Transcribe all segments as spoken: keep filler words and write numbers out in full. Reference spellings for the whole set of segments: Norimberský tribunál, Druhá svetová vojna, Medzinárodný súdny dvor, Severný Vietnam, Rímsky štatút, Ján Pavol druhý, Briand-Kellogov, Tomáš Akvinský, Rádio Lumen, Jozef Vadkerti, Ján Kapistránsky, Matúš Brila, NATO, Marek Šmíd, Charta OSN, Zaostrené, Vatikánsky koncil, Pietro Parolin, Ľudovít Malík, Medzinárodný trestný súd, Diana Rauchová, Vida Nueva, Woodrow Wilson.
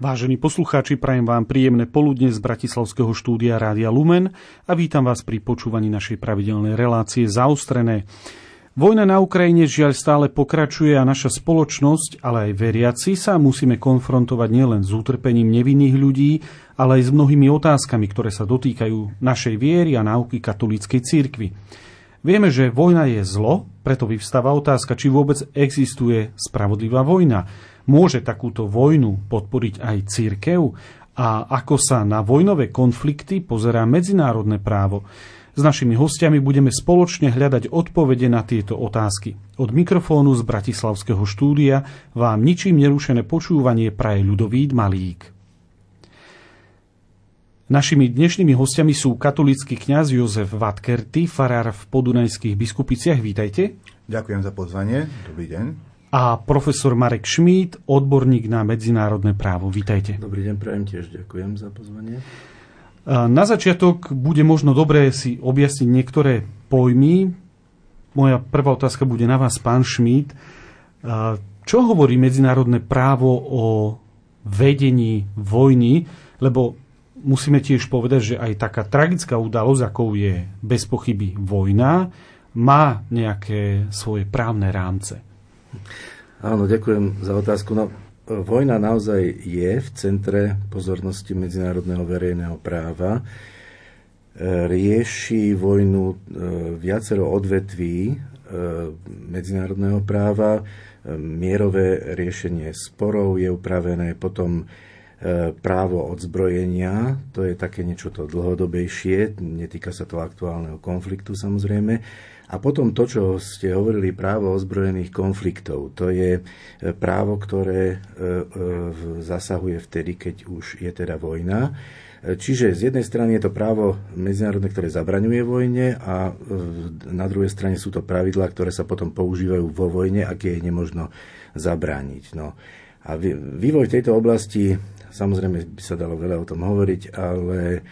Vážení poslucháči, prajem vám príjemné poludne z bratislavského štúdia Rádia Lumen a vítam vás pri počúvaní našej pravidelnej relácie Zaostrené. Vojna na Ukrajine žiaľ stále pokračuje a naša spoločnosť, ale aj veriaci sa musíme konfrontovať nielen s utrpením nevinných ľudí, ale aj s mnohými otázkami, ktoré sa dotýkajú našej viery a náuky katolíckej cirkvi. Vieme, že vojna je zlo, preto vyvstáva otázka, či vôbec existuje spravodlivá vojna. Môže takúto vojnu podporiť aj cirkev? A ako sa na vojnové konflikty pozerá medzinárodné právo? S našimi hostiami budeme spoločne hľadať odpovede na tieto otázky. Od mikrofónu z bratislavského štúdia vám ničím nerušené počúvanie praje Ľudovít Malík. Našimi dnešnými hostiami sú katolícky kňaz Jozef Vadkerti, farár v podunajských biskupiciach. Vítajte. Ďakujem za pozvanie. Dobrý deň. A profesor Marek Šmíd, odborník na medzinárodné právo. Vítajte. Dobrý deň, prajem tiež. Ďakujem za pozvanie. Na začiatok bude možno dobré si objasniť niektoré pojmy. Moja prvá otázka bude na vás, pán Šmíd. Čo hovorí medzinárodné právo o vedení vojny? Lebo musíme tiež povedať, že aj taká tragická udalosť, akou je bez pochyby vojna, má nejaké svoje právne rámce. Áno, ďakujem za otázku. No, vojna naozaj je v centre pozornosti medzinárodného verejného práva. Rieši vojnu viacero odvetví medzinárodného práva. Mierové riešenie sporov je upravené, potom právo odzbrojenia, to je také niečo to dlhodobejšie, netýka sa to aktuálneho konfliktu samozrejme. A potom to, čo ste hovorili, právo ozbrojených konfliktov. To je právo, ktoré zasahuje vtedy, keď už je teda vojna. Čiže z jednej strany je to právo medzinárodné, ktoré zabraňuje vojne, a na druhej strane sú to pravidlá, ktoré sa potom používajú vo vojne, aké je nemožno zabrániť. No. A vývoj tejto oblasti, samozrejme by sa dalo veľa o tom hovoriť, ale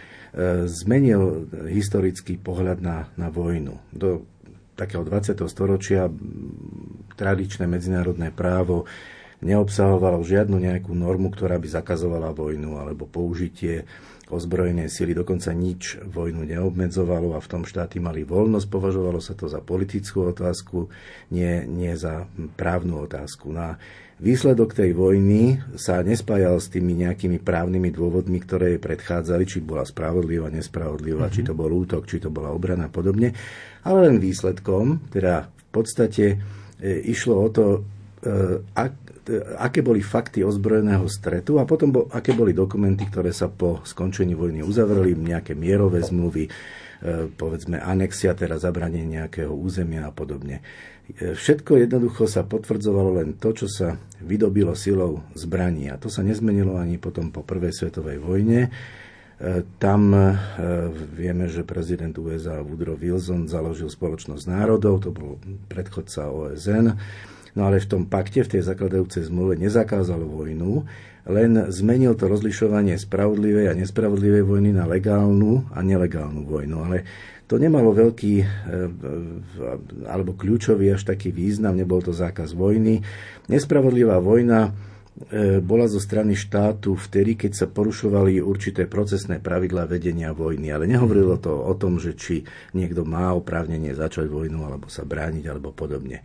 zmenil historický pohľad na, na vojnu. Do takého dvadsiateho storočia tradičné medzinárodné právo neobsahovalo žiadnu nejakú normu, ktorá by zakazovala vojnu alebo použitie ozbrojenej sily. Dokonca nič vojnu neobmedzovalo a v tom štáty mali voľnosť. Považovalo sa to za politickú otázku, nie, nie za právnu otázku. No a výsledok tej vojny sa nespájal s tými nejakými právnymi dôvodmi, ktoré jej predchádzali, či bola spravodlivá, nespravodlivá, mm-hmm. či to bol útok, či to bola obrana a podobne. Ale len výsledkom, teda v podstate e, išlo o to, e, ak aké boli fakty ozbrojeného stretu a potom bo, aké boli dokumenty, ktoré sa po skončení vojny uzavreli, nejaké mierové zmluvy, povedzme anexia, teda zabranenie nejakého územia a podobne. Všetko jednoducho sa potvrdzovalo len to, čo sa vydobilo silou zbraní. A to sa nezmenilo ani potom po prvej svetovej vojne. Tam vieme, že prezident U S A Woodrow Wilson založil Spoločnosť národov, to bol predchodca O S N. No ale v tom pakte, v tej zakladajúcej zmluve nezakázal vojnu, len zmenil to rozlišovanie spravodlivej a nespravodlivej vojny na legálnu a nelegálnu vojnu. Ale to nemalo veľký alebo kľúčový až taký význam, nebol to zákaz vojny. Nespravodlivá vojna bola zo strany štátu vtedy, keď sa porušovali určité procesné pravidlá vedenia vojny. Ale nehovorilo to o tom, že či niekto má oprávnenie začať vojnu alebo sa brániť alebo podobne.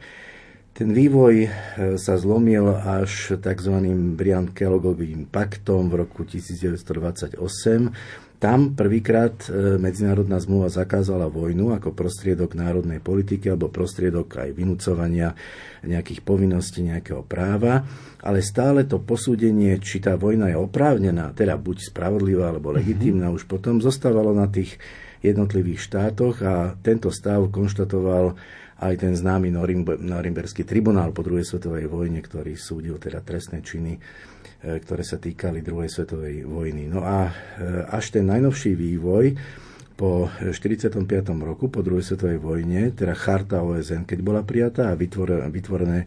Ten vývoj sa zlomil až tzv. Briand-Kellogovým paktom v roku devätnásť dvadsaťosem. Tam prvýkrát medzinárodná zmluva zakázala vojnu ako prostriedok národnej politiky alebo prostriedok aj vynúcovania nejakých povinností, nejakého práva. Ale stále to posúdenie, či tá vojna je oprávnená, teda buď spravodlivá alebo legitímna, mm-hmm. už potom zostávalo na tých jednotlivých štátoch a tento stav konštatoval aj ten známy Norimberský tribunál po druhej svetovej vojne, ktorý súdil teda trestné činy, ktoré sa týkali druhej svetovej vojny. No a až ten najnovší vývoj po štyridsiatom piatom roku, po druhej svetovej vojne, teda Charta O S N, keď bola prijatá a vytvorené, vytvorené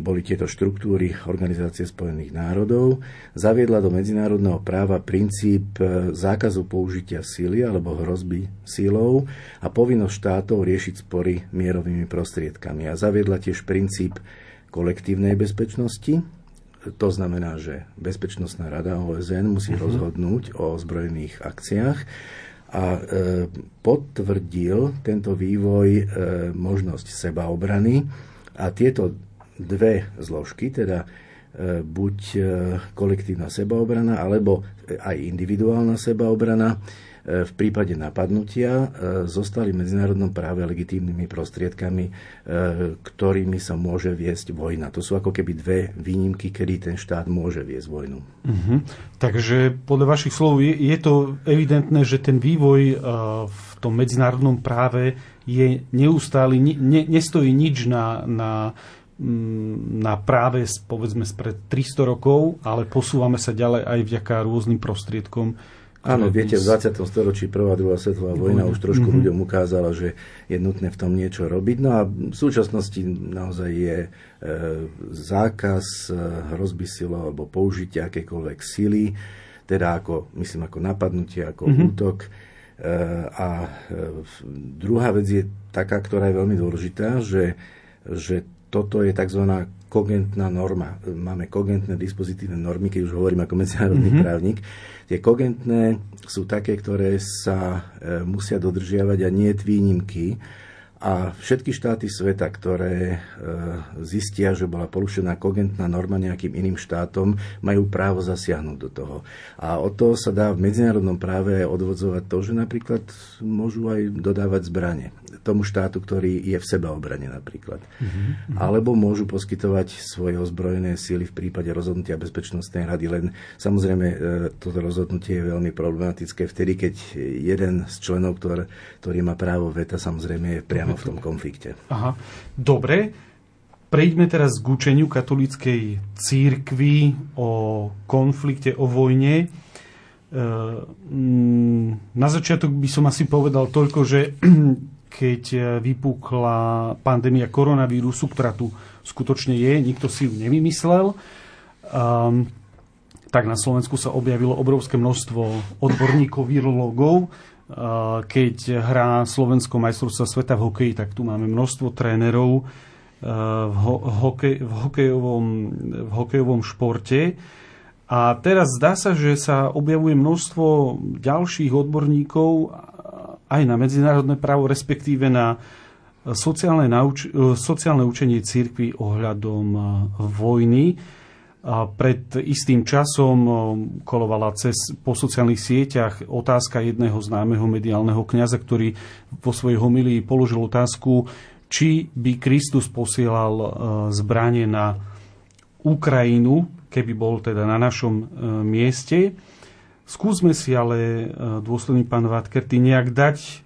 boli tieto štruktúry Organizácie spojených národov, zaviedla do medzinárodného práva princíp zákazu použitia síly alebo hrozby silou a povinnosť štátov riešiť spory mierovými prostriedkami. A zaviedla tiež princíp kolektívnej bezpečnosti, To znamená, že Bezpečnostná rada ó es en musí uh-huh. rozhodnúť o zbrojných akciách a e, potvrdil tento vývoj e, možnosť sebaobrany a tieto dve zložky, teda e, buď e, kolektívna sebaobrana alebo aj individuálna sebaobrana v prípade napadnutia zostali v medzinárodnom práve legitímnymi prostriedkami, ktorými sa môže viesť vojna. To sú ako keby dve výnimky, kedy ten štát môže viesť vojnu. Uh-huh. Takže podľa vašich slov je, je to evidentné, že ten vývoj v tom medzinárodnom práve je neustály, ne, nestojí nič na... na na práve, povedzme, spred tristo rokov, ale posúvame sa ďalej aj vďaka rôznym prostriedkom. Áno, viete, v dvadsiatom storočí prvá a druhá svetová vojna už trošku mm-hmm. ľuďom ukázala, že je nutné v tom niečo robiť. No a v súčasnosti naozaj je e, zákaz hrozby silou alebo použitia akékoľvek sily, teda ako, myslím, ako napadnutie, ako mm-hmm. útok. E, a druhá vec je taká, ktorá je veľmi dôležitá, že, že toto je tzv. Kogentná norma. Máme kogentné dispozitívne normy, keď už hovorím ako medzinárodný mm-hmm. právnik. Tie kogentné sú také, ktoré sa e, musia dodržiavať a nie výnimky. A všetky štáty sveta, ktoré e, zistia, že bola porušená kogentná norma nejakým iným štátom, majú právo zasiahnuť do toho. A od toho sa dá v medzinárodnom práve odvodzovať to, že napríklad môžu aj dodávať zbrane tomu štátu, ktorý je v sebeobrane napríklad. Mm-hmm. Alebo môžu poskytovať svoje ozbrojené síly v prípade rozhodnutia Bezpečnostnej rady. Len samozrejme toto rozhodnutie je veľmi problematické vtedy, keď jeden z členov, ktorý, ktorý má právo veta, samozrejme je priamo v tom konflikte. Aha. Dobre, prejdeme teraz k učeniu katolíckej cirkvi o konflikte, o vojne. Na začiatok by som asi povedal toľko, že keď vypukla pandémia koronavírusu, ktorá tu skutočne je, nikto si ju nevymyslel, um, tak na Slovensku sa objavilo obrovské množstvo odborníkov, virológov. Uh, keď hrá Slovensko majstrovstvo sveta v hokeji, tak tu máme množstvo trénerov uh, v, ho- hokej, v, hokejovom, v hokejovom športe. A teraz zdá sa, že sa objavuje množstvo ďalších odborníkov aj na medzinárodné právo, respektíve na sociálne, nauč- sociálne učenie cirkvi ohľadom vojny. A pred istým časom kolovala cez, po sociálnych sieťach otázka jedného známeho mediálneho kňaza, ktorý vo svojej homílii položil otázku, či by Kristus posielal zbrane na Ukrajinu, keby bol teda na našom mieste. Skúsme si ale, dôsledný pán Vadkerti, nejak dať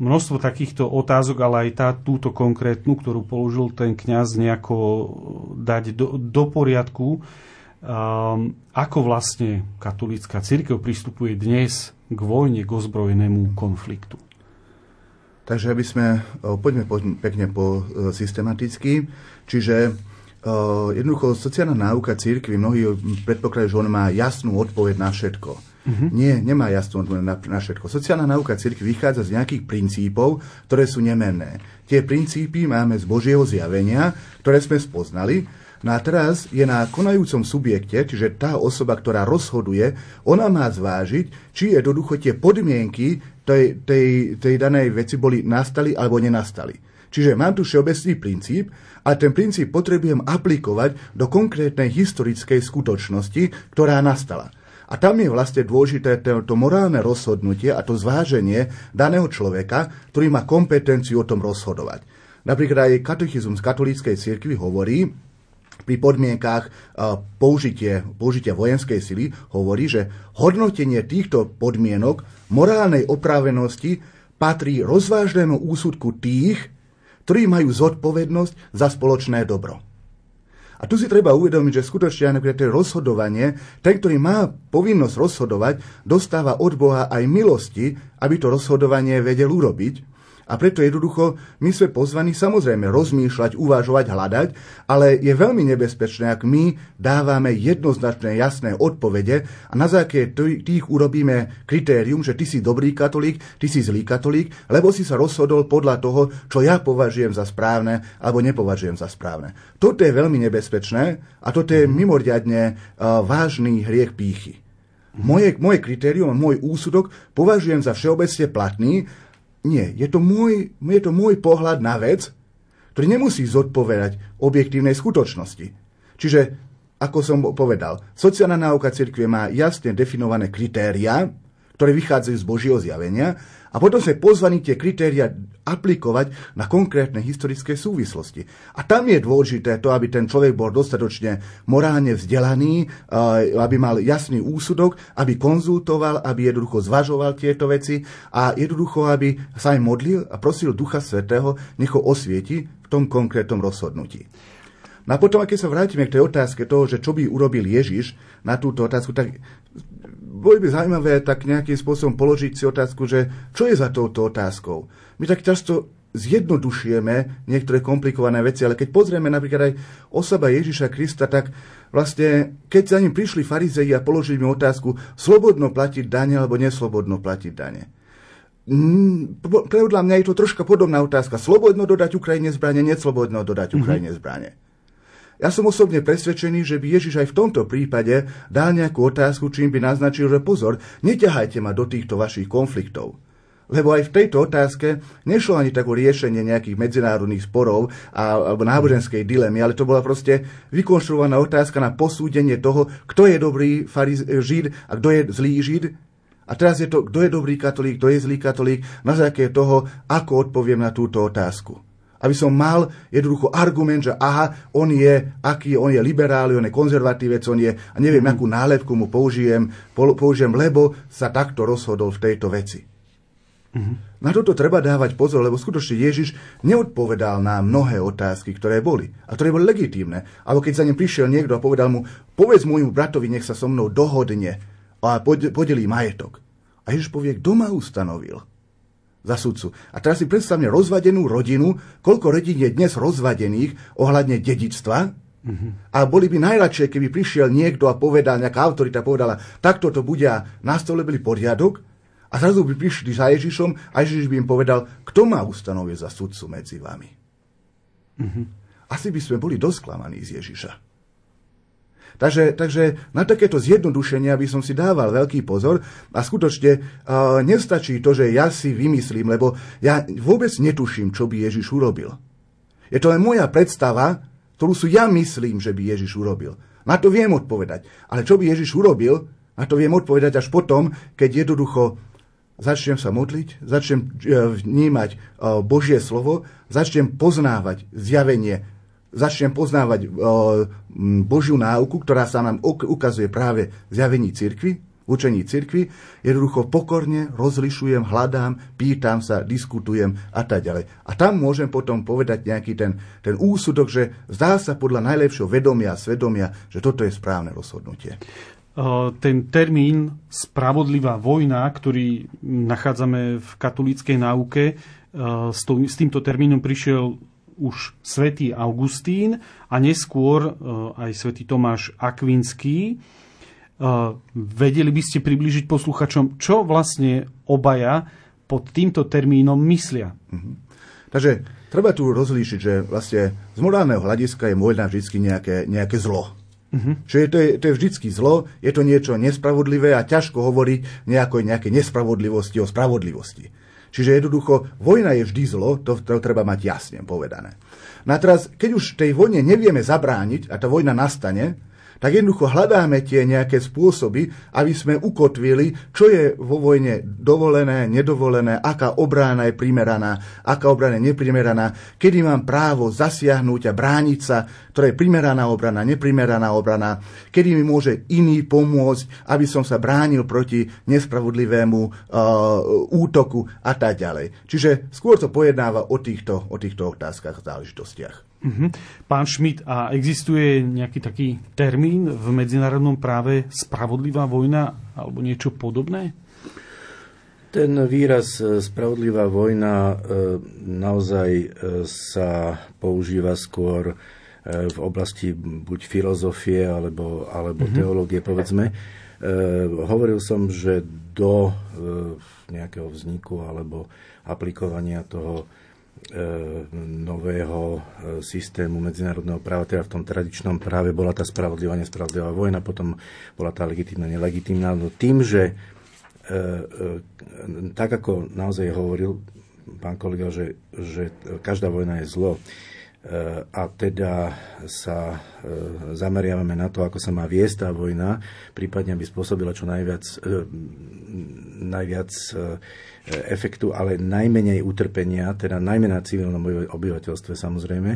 množstvo takýchto otázok, ale aj tá, túto konkrétnu, ktorú položil ten kňaz, nejako dať do, do poriadku. Um, ako vlastne katolícka cirkev pristupuje dnes k vojne, k ozbrojenému konfliktu? Takže aby sme, poďme pekne po systematicky, čiže Uh, jednoducho sociálna náuka cirkvi, mnohí predpokladajú, že on má jasnú odpoveď na všetko. Uh-huh. Nie, nemá jasnú odpoveď na, na všetko. Sociálna náuka cirkvi vychádza z nejakých princípov, ktoré sú nemenné. Tie princípy máme z Božieho zjavenia, ktoré sme spoznali. No a teraz je na konajúcom subjekte, čiže tá osoba, ktorá rozhoduje, ona má zvážiť, či jednoducho tie podmienky tej, tej, tej danej veci boli nastali alebo nenastali. Čiže mám tu všeobecný princíp a ten princíp potrebujem aplikovať do konkrétnej historickej skutočnosti, ktorá nastala. A tam je vlastne dôležité to, to morálne rozhodnutie a to zváženie daného človeka, ktorý má kompetenciu o tom rozhodovať. Napríklad aj katechizmus katolíckej cirkvi hovorí, pri podmienkách použitia, použitia vojenskej sily hovorí, že hodnotenie týchto podmienok morálnej opravenosti patrí rozvážnému úsudku tých, ktorí majú zodpovednosť za spoločné dobro. A tu si treba uvedomiť, že skutočne napríklad rozhodovanie, ten, ktorý má povinnosť rozhodovať, dostáva od Boha aj milosti, aby to rozhodovanie vedel urobiť. A preto jednoducho my sme pozvaní samozrejme rozmýšľať, uvažovať, hľadať, ale je veľmi nebezpečné, ak my dávame jednoznačné, jasné odpovede a na základe tých urobíme kritérium, že ty si dobrý katolík, ty si zlý katolík, lebo si sa rozhodol podľa toho, čo ja považujem za správne alebo nepovažujem za správne. Toto je veľmi nebezpečné a toto je mimoriadne uh, vážny hriech pýchy. Moje, moje kritérium a môj úsudok považujem za všeobecne platný. Nie, je to môj, je to môj pohľad na vec, ktorý nemusí zodpovedať objektívnej skutočnosti. Čiže, ako som povedal, sociálna náuka cirkvi má jasne definované kritériá, ktoré vychádzajú z Božieho zjavenia a potom sme pozvaní tie kritériá aplikovať na konkrétne historické súvislosti. A tam je dôležité to, aby ten človek bol dostatočne morálne vzdelaný, aby mal jasný úsudok, aby konzultoval, aby jednoducho zvažoval tieto veci a jednoducho, aby sa aj modlil a prosil Ducha Svätého, nech ho osvieti v tom konkrétnom rozhodnutí. No a potom, keď sa vrátime k tej otázke toho, že čo by urobil Ježiš na túto otázku, tak bolo by zaujímavé tak nejakým spôsobom položiť si otázku, že čo je za touto otázkou. My tak často zjednodušujeme niektoré komplikované veci, ale keď pozrieme napríklad aj osoba Ježiša Krista, tak vlastne, keď za ním prišli farizei a položili mu otázku, slobodno platiť dane alebo neslobodno platiť dane. Podľa mňa je to troška podobná otázka. Slobodno dodať Ukrajine zbrane, neslobodno dodať Ukrajine zbrane. Ja som osobne presvedčený, že by Ježiš aj v tomto prípade dal nejakú otázku, čím by naznačil, že pozor, neťahajte ma do týchto vašich konfliktov. Lebo aj v tejto otázke nešlo ani tak o riešenie nejakých medzinárodných sporov a, alebo náboženskej dilemy, ale to bola proste vykonštruovaná otázka na posúdenie toho, kto je dobrý fariz- žid a kto je zlý žid. A teraz je to, kto je dobrý katolík, kto je zlý katolík, na základe toho, ako odpoviem na túto otázku. Aby som mal jednoducho argument, že aha, on je, aký on je liberál, on je konzervatívec, on je, a neviem, mm. akú nálepku mu použijem, použijem, lebo sa takto rozhodol v tejto veci. Mm. Na toto treba dávať pozor, lebo skutočne Ježiš neodpovedal na mnohé otázky, ktoré boli, a ktoré boli legitímne. Alebo keď za ním prišiel niekto a povedal mu, povedz môjmu bratovi, nech sa so mnou dohodne a podelí majetok. A Ježiš povie, kto ma ustanovil za sudcu. A teraz si predstavme rozvadenú rodinu, koľko rodín je dnes rozvadených ohľadne dedičstva, mm-hmm. a boli by najradšie, keby prišiel niekto a povedal, nejaká autorita povedala, takto to bude a nastavili poriadok, a zrazu by prišli za Ježišom a Ježiš by im povedal, kto ma ustanovil za sudcu medzi vami. Mm-hmm. Asi by sme boli dosklamaní z Ježiša. Takže, takže na takéto zjednodušenia by som si dával veľký pozor a skutočne e, nestačí to, že ja si vymyslím, lebo ja vôbec netuším, čo by Ježiš urobil. Je to len moja predstava, ktorú si ja myslím, že by Ježiš urobil. Na to viem odpovedať. Ale čo by Ježiš urobil, na to viem odpovedať až potom, keď jednoducho začnem sa modliť, začnem vnímať Božie slovo, začnem poznávať zjavenie, začnem poznávať Božiu náuku, ktorá sa nám ukazuje práve v zjavení cirkvi, v učení cirkvi. Jednoducho pokorne rozlišujem, hľadám, pýtam sa, diskutujem a tak ďalej. A tam môžem potom povedať nejaký ten, ten úsudok, že zdá sa podľa najlepšieho vedomia a svedomia, že toto je správne rozhodnutie. Ten termín spravodlivá vojna, ktorý nachádzame v katolíckej náuke, s týmto termínom prišiel už svätý Augustín a neskôr aj svätý Tomáš Akvinský. Vedeli by ste priblížiť posluchačom, čo vlastne obaja pod týmto termínom myslia? Mhm. Takže treba tu rozlíšiť, že vlastne z morálneho hľadiska je vojna vždy nejaké, nejaké zlo. Mhm. Čiže to je, to je vždycky zlo, je to niečo nespravodlivé a ťažko hovoriť nejako, nejaké nespravodlivosti o spravodlivosti. Čiže jednoducho, vojna je vždy zlo, to, to treba mať jasne povedané. No a teraz, keď už tej vojne nevieme zabrániť a tá vojna nastane, tak jednoducho hľadáme tie nejaké spôsoby, aby sme ukotvili, čo je vo vojne dovolené, nedovolené, aká obrana je primeraná, aká obrana je neprimeraná, kedy mám právo zasiahnuť a brániť sa, ktorá je primeraná obrana, neprimeraná obrana, kedy mi môže iný pomôcť, aby som sa bránil proti nespravodlivému e, útoku a tak ďalej. Čiže skôr to pojednáva o týchto, o týchto otázkach a záležitostiach. Pán Šmíd, a existuje nejaký taký termín v medzinárodnom práve spravodlivá vojna alebo niečo podobné? Ten výraz spravodlivá vojna naozaj sa používa skôr v oblasti buď filozofie alebo, alebo mm-hmm. teológie, povedzme. Hovoril som, že do nejakého vzniku alebo aplikovania toho nového systému medzinárodného práva, teda v tom tradičnom práve bola tá spravodlivá, nespravodlivá vojna, potom bola tá legitímna, nelegitímna. No tým, že tak ako naozaj hovoril pán kolega, že, že každá vojna je zlo, a teda sa zameriavame na to, ako sa má viesť tá vojna, prípadne aby spôsobila čo najviac, najviac efektu, ale najmenej utrpenia, teda najmä na civilnom obyvateľstve samozrejme,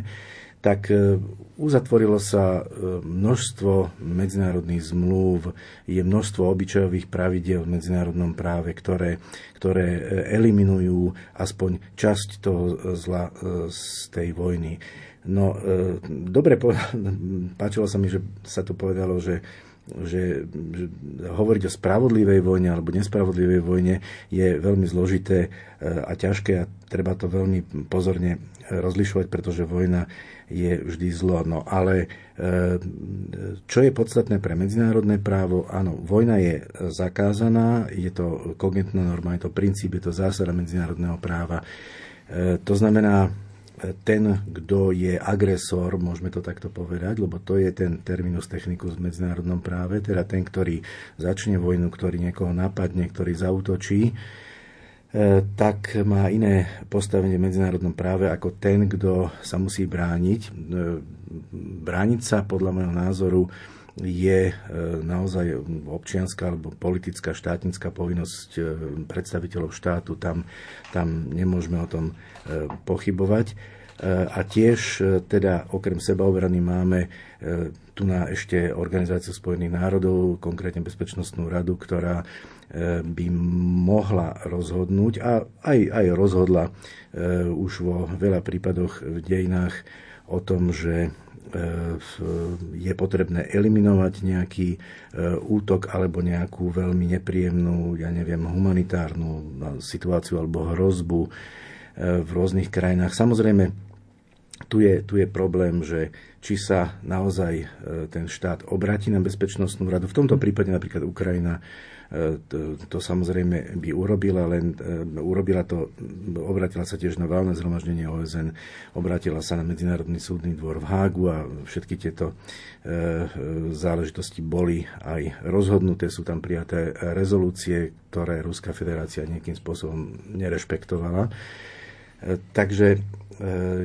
tak uzatvorilo sa množstvo medzinárodných zmlúv, je množstvo obyčajových pravidiel v medzinárodnom práve, ktoré, ktoré eliminujú aspoň časť toho zla z tej vojny. No, dobre, páčilo sa mi, že sa tu povedalo, že Že, že hovoriť o spravodlivej vojne alebo nespravodlivej vojne je veľmi zložité a ťažké a treba to veľmi pozorne rozlišovať, pretože vojna je vždy zlo. No ale čo je podstatné pre medzinárodné právo? Áno, vojna je zakázaná, je to kogentná norma, je to princíp, je to zásada medzinárodného práva. To znamená, ten, kto je agresor, môžeme to takto povedať, lebo to je ten terminus technicus v medzinárodnom práve, teda ten, ktorý začne vojnu, ktorý niekoho napadne, ktorý zaútočí, tak má iné postavenie v medzinárodnom práve ako ten, kto sa musí brániť. Brániť sa, podľa môjho názoru, je naozaj občianska alebo politická, štátnická povinnosť predstaviteľov štátu. Tam, tam nemôžeme o tom pochybovať. A tiež teda okrem sebaobrany máme tu na ešte Organizáciu spojených národov, konkrétne Bezpečnostnú radu, ktorá by mohla rozhodnúť a aj, aj rozhodla už vo veľa prípadoch v dejinách o tom, že je potrebné eliminovať nejaký útok alebo nejakú veľmi nepríjemnú, ja neviem, humanitárnu situáciu alebo hrozbu v rôznych krajinách. Samozrejme, tu je, tu je problém, že či sa naozaj ten štát obráti na Bezpečnostnú radu. V tomto prípade napríklad Ukrajina To, to samozrejme by urobila, len urobila to, obrátila sa tiež na valné zhromaždenie O S N, obrátila sa na Medzinárodný súdny dvor v Hágu a všetky tieto e, záležitosti boli aj rozhodnuté, sú tam prijaté rezolúcie, ktoré Ruská federácia nejakým spôsobom nerešpektovala. E, takže e,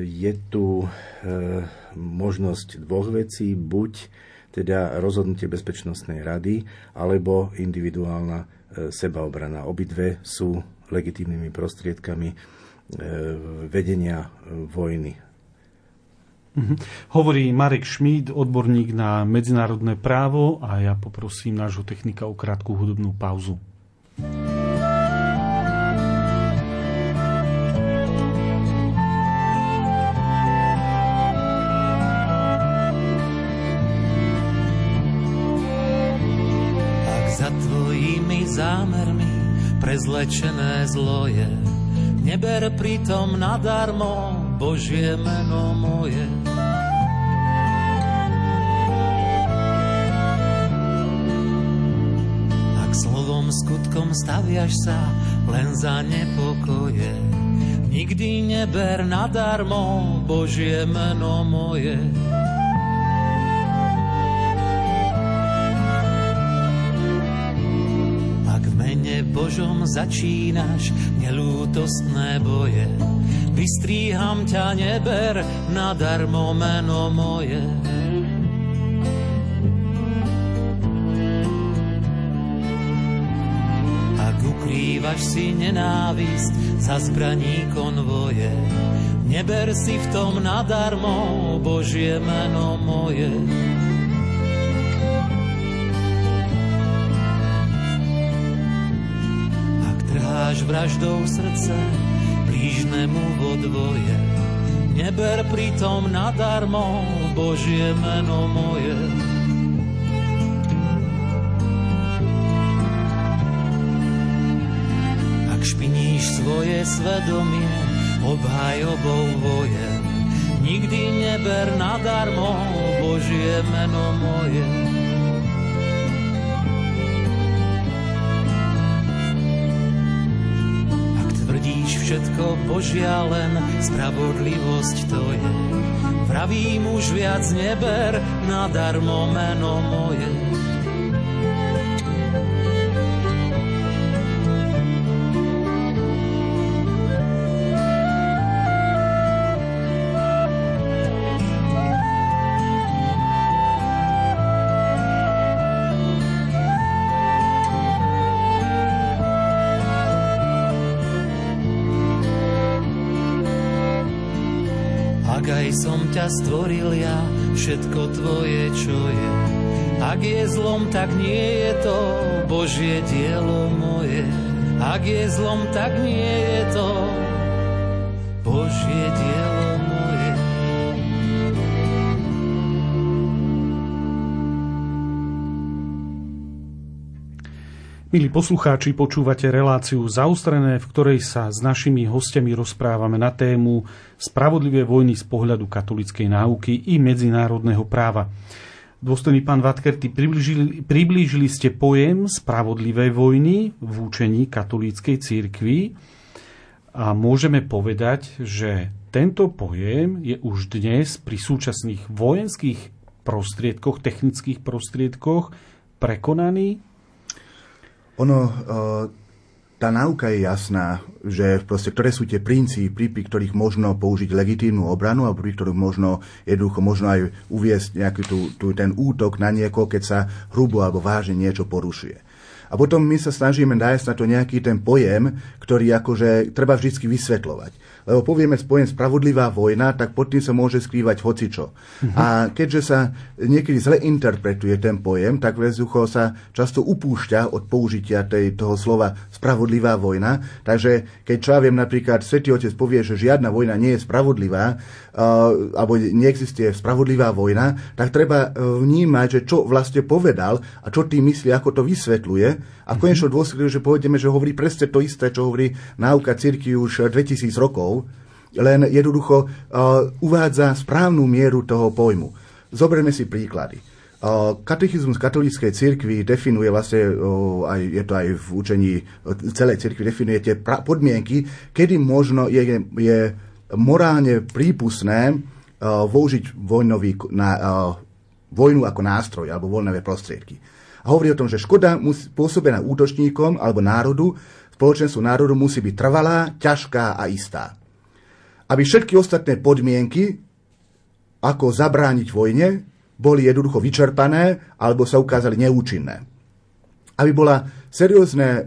je tu e, možnosť dvoch vecí, buď teda rozhodnutie Bezpečnostnej rady alebo individuálna sebaobrana. Obidve sú legitímnymi prostriedkami vedenia vojny. Hovorí Marek Šmíd, odborník na medzinárodné právo, a ja poprosím nášho technika o krátku hudobnú pauzu. Zámermi prezlečené zloje, neber pritom nadarmo Božie meno moje. Ak slovom skutkom staviaš sa len za nepokoje, nikdy neber nadarmo Božie meno moje. Božom začínaš nelútostné boje, vystríham ťa, neber nadarmo meno moje. Ak ukrývaš si nenávist za zbraní konvoje, neber si v tom nadarmo Božie meno moje. Vraždou srdce blížnemu vo dvoje, neber pritom nadarmo Božie meno moje. Ak Niž svoje svedomie obhajobou vojen. Nikdy neber nadarmo Božie meno moje. Ak tvrdíš všetko Božia, len spravodlivosť to je. Pravím už viac neber nadarmo meno moje. Som ťa stvoril ja, všetko tvoje, čo je. Ak je zlom, tak nie je to Božie dielo moje. Ak je zlom, tak nie je to Božie dielo moje. Milí poslucháči, počúvate reláciu Zaostrené, v ktorej sa s našimi hostiami rozprávame na tému spravodlivé vojny z pohľadu katolíckej náuky i medzinárodného práva. Dôstojný pán Vadkerti, priblížili, priblížili ste pojem spravodlivej vojny v učení katolíckej cirkvi a môžeme povedať, že tento pojem je už dnes pri súčasných vojenských prostriedkoch, technických prostriedkoch prekonaný. Ono, tá náuka je jasná, že proste, ktoré sú tie princípy, pri ktorých možno použiť legitímnu obranu a pri ktorých možno jednoducho možno aj uviesť nejaký tú, tú, ten útok na niekoho, keď sa hrubo alebo vážne niečo porušuje. A potom my sa snažíme nájsť na to nejaký ten pojem, ktorý akože treba vždy vysvetľovať. Lebo povieme pojem spravodlivá vojna, tak pod tým sa môže skrývať hocičo. Mm-hmm. A keďže sa niekedy zle interpretuje ten pojem, tak viezucho sa často upúšťa od použitia tej, toho slova spravodlivá vojna. Takže keď čo ja viem, napríklad Svätý Otec povie, že žiadna vojna nie je spravodlivá, uh, alebo neexistuje spravodlivá vojna, tak treba vnímať, že čo vlastne povedal a čo tým myslí, ako to vysvetľuje. A v konečnom dôsledku, že povedeme, že hovorí presne to isté, čo hovorí náuka cirkvi už dvetisíc rokov, len jednoducho uh, uvádza správnu mieru toho pojmu. Zoberme si príklady. Uh, katechizmus katolíckej cirkvi definuje vlastne, uh, aj, je to aj v učení celej cirkvi, definuje tie pra- podmienky, kedy možno je, je morálne prípustné uh, použiť vojnový, na, uh, vojnu ako nástroj alebo voľnové prostriedky. A hovorí o tom, že škoda pôsobená útočníkom alebo národu, spoločenstvu národu musí byť trvalá, ťažká a istá. Aby všetky ostatné podmienky, ako zabrániť vojne, boli jednoducho vyčerpané alebo sa ukázali neúčinné. Aby bola seriózne,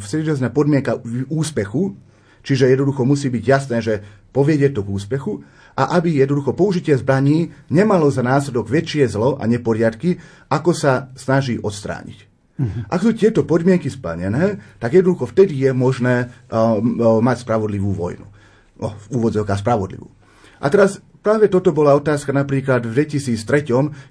seriózna podmienka úspechu, čiže jednoducho musí byť jasné, že povedie to k úspechu, a aby jednoducho použitie zbraní nemalo za následok väčšie zlo a neporiadky, ako sa snaží odstrániť. Uh-huh. Ak sú tieto podmienky splnené, tak jednoducho vtedy je možné uh, mať spravodlivú vojnu. Oh, v úvodzovkách spravodlivú. A teraz práve toto bola otázka napríklad v dvetisíctri,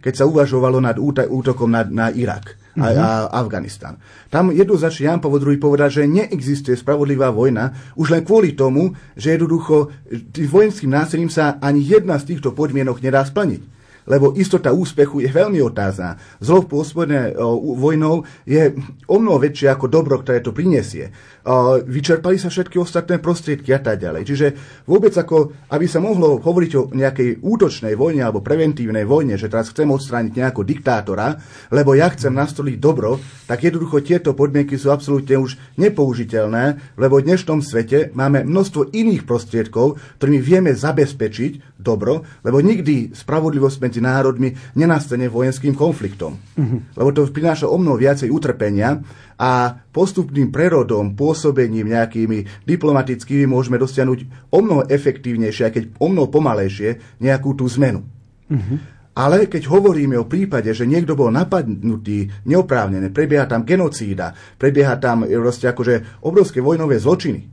keď sa uvažovalo nad útokom na, na Irak a, uh-huh. a Afganistan. Tam jednoznačne Ján Pavol druhý povedal, že neexistuje spravodlivá vojna už len kvôli tomu, že jednoducho tým vojenským násilím sa ani jedna z týchto podmienok nedá splniť. Lebo istota úspechu je veľmi otázna. Zlo pôsobené vojnou je o mnoho väčšie ako dobro, ktoré to prinesie. O, vyčerpali sa všetky ostatné prostriedky a tak ďalej. Čiže vôbec ako, aby sa mohlo hovoriť o nejakej útočnej vojne alebo preventívnej vojne, že teraz chcem odstrániť nejakého diktátora, lebo ja chcem nastoliť dobro, tak jednoducho tieto podmienky sú absolútne už nepoužiteľné, lebo v dnešnom svete máme množstvo iných prostriedkov, ktorými vieme zabezpečiť dobro, lebo nikdy spravodlivosť medzi národmi nenastane vojenským konfliktom. Uh-huh. Lebo to prináša o mnoho viacej utrpenia a postupným prerodom, pôsobením nejakými diplomatickými môžeme dosiahnuť o mnoho efektívnejšie, aj keď o mnoho pomalejšie, nejakú tú zmenu. Uh-huh. Ale keď hovoríme o prípade, že niekto bol napadnutý neoprávnene, prebieha tam genocída, prebieha tam proste akože obrovské vojnové zločiny.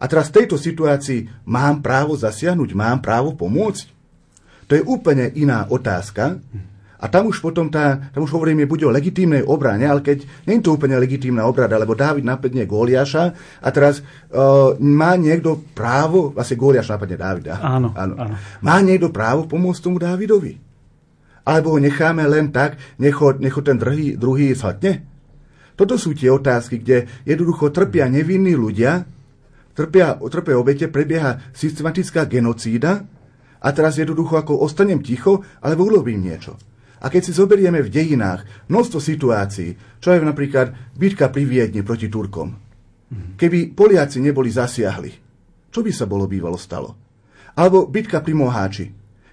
A teraz v tejto situácii mám právo zasiahnuť, mám právo pomôcť? To je úplne iná otázka, A tam už potom tá, tam už hovoríme buď o legitímnej obrane, ale keď nie je to úplne legitímna obrana, lebo Dávid napadne Goliáša a teraz uh, má niekto právo, vlastne Goliáš napadne Dávida. Áno, áno. áno. Má niekto právo pomôcť tomu Dávidovi? Alebo ho necháme len tak, nech ho, nech ho ten druhý, druhý zhatne? Toto sú tie otázky, kde jednoducho trpia nevinní ľudia, trpia, trpia obete, prebieha systematická genocída a teraz jednoducho ako ostanem ticho, alebo urobím niečo. A keď si zoberieme v dejinách množstvo situácií, čo je napríklad bitka pri Viedni proti Turkom. Keby Poliaci neboli zasiahli, čo by sa bolo bývalo stalo? Alebo bitka pri Moháči.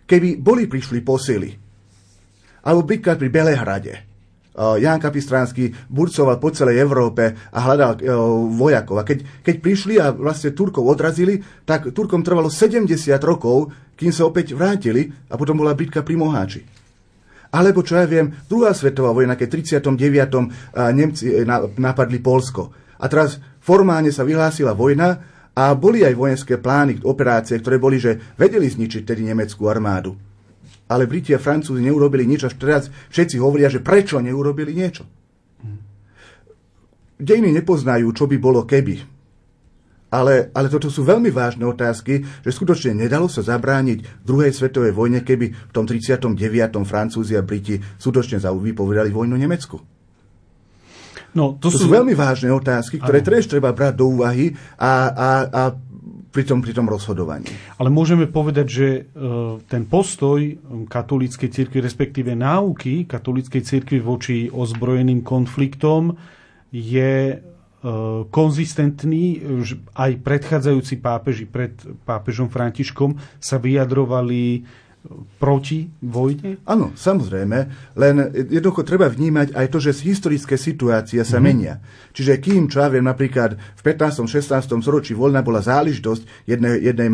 Keby boli prišli posily. Alebo bitka pri Belehrade. Ján Kapistránsky burcoval po celej Európe a hľadal vojakov. A keď, keď prišli a vlastne Turkov odrazili, tak Turkom trvalo sedemdesiat rokov, kým sa opäť vrátili a potom bola bitka pri Moháči. Alebo, čo ja viem, druhá svetová vojna, keď tridsiatom deviatom Nemci napadli Polsko. A teraz formálne sa vyhlásila vojna a boli aj vojenské plány, operácie, ktoré boli, že vedeli zničiť tedy nemeckú armádu. Ale Briti a Francúzi neurobili nič, až teraz všetci hovoria, že prečo neurobili niečo. Dejiny nepoznajú, čo by bolo keby. Ale, ale toto sú veľmi vážne otázky, že skutočne nedalo sa zabrániť druhej svetovej vojne, keby v tom tridsiatom deviatom Francúzi a Briti skutočne vypovedali vojnu Nemecku. No, to, to sú... sú veľmi vážne otázky, ktoré tiež treba brať do úvahy a, a, a pri, tom, pri tom rozhodovaní. Ale môžeme povedať, že ten postoj katolíckej cirkvi, respektíve náuky katolíckej cirkvi voči ozbrojeným konfliktom je konzistentní, aj predchádzajúci pápeži pred pápežom Františkom sa vyjadrovali proti vojne? Áno, samozrejme, len jednoducho treba vnímať aj to, že historické situácie sa mm-hmm. menia. Čiže kým, čo ja viem, napríklad v pätnástom šestnástom storočí voľna bola záležitosť jednej, jednej,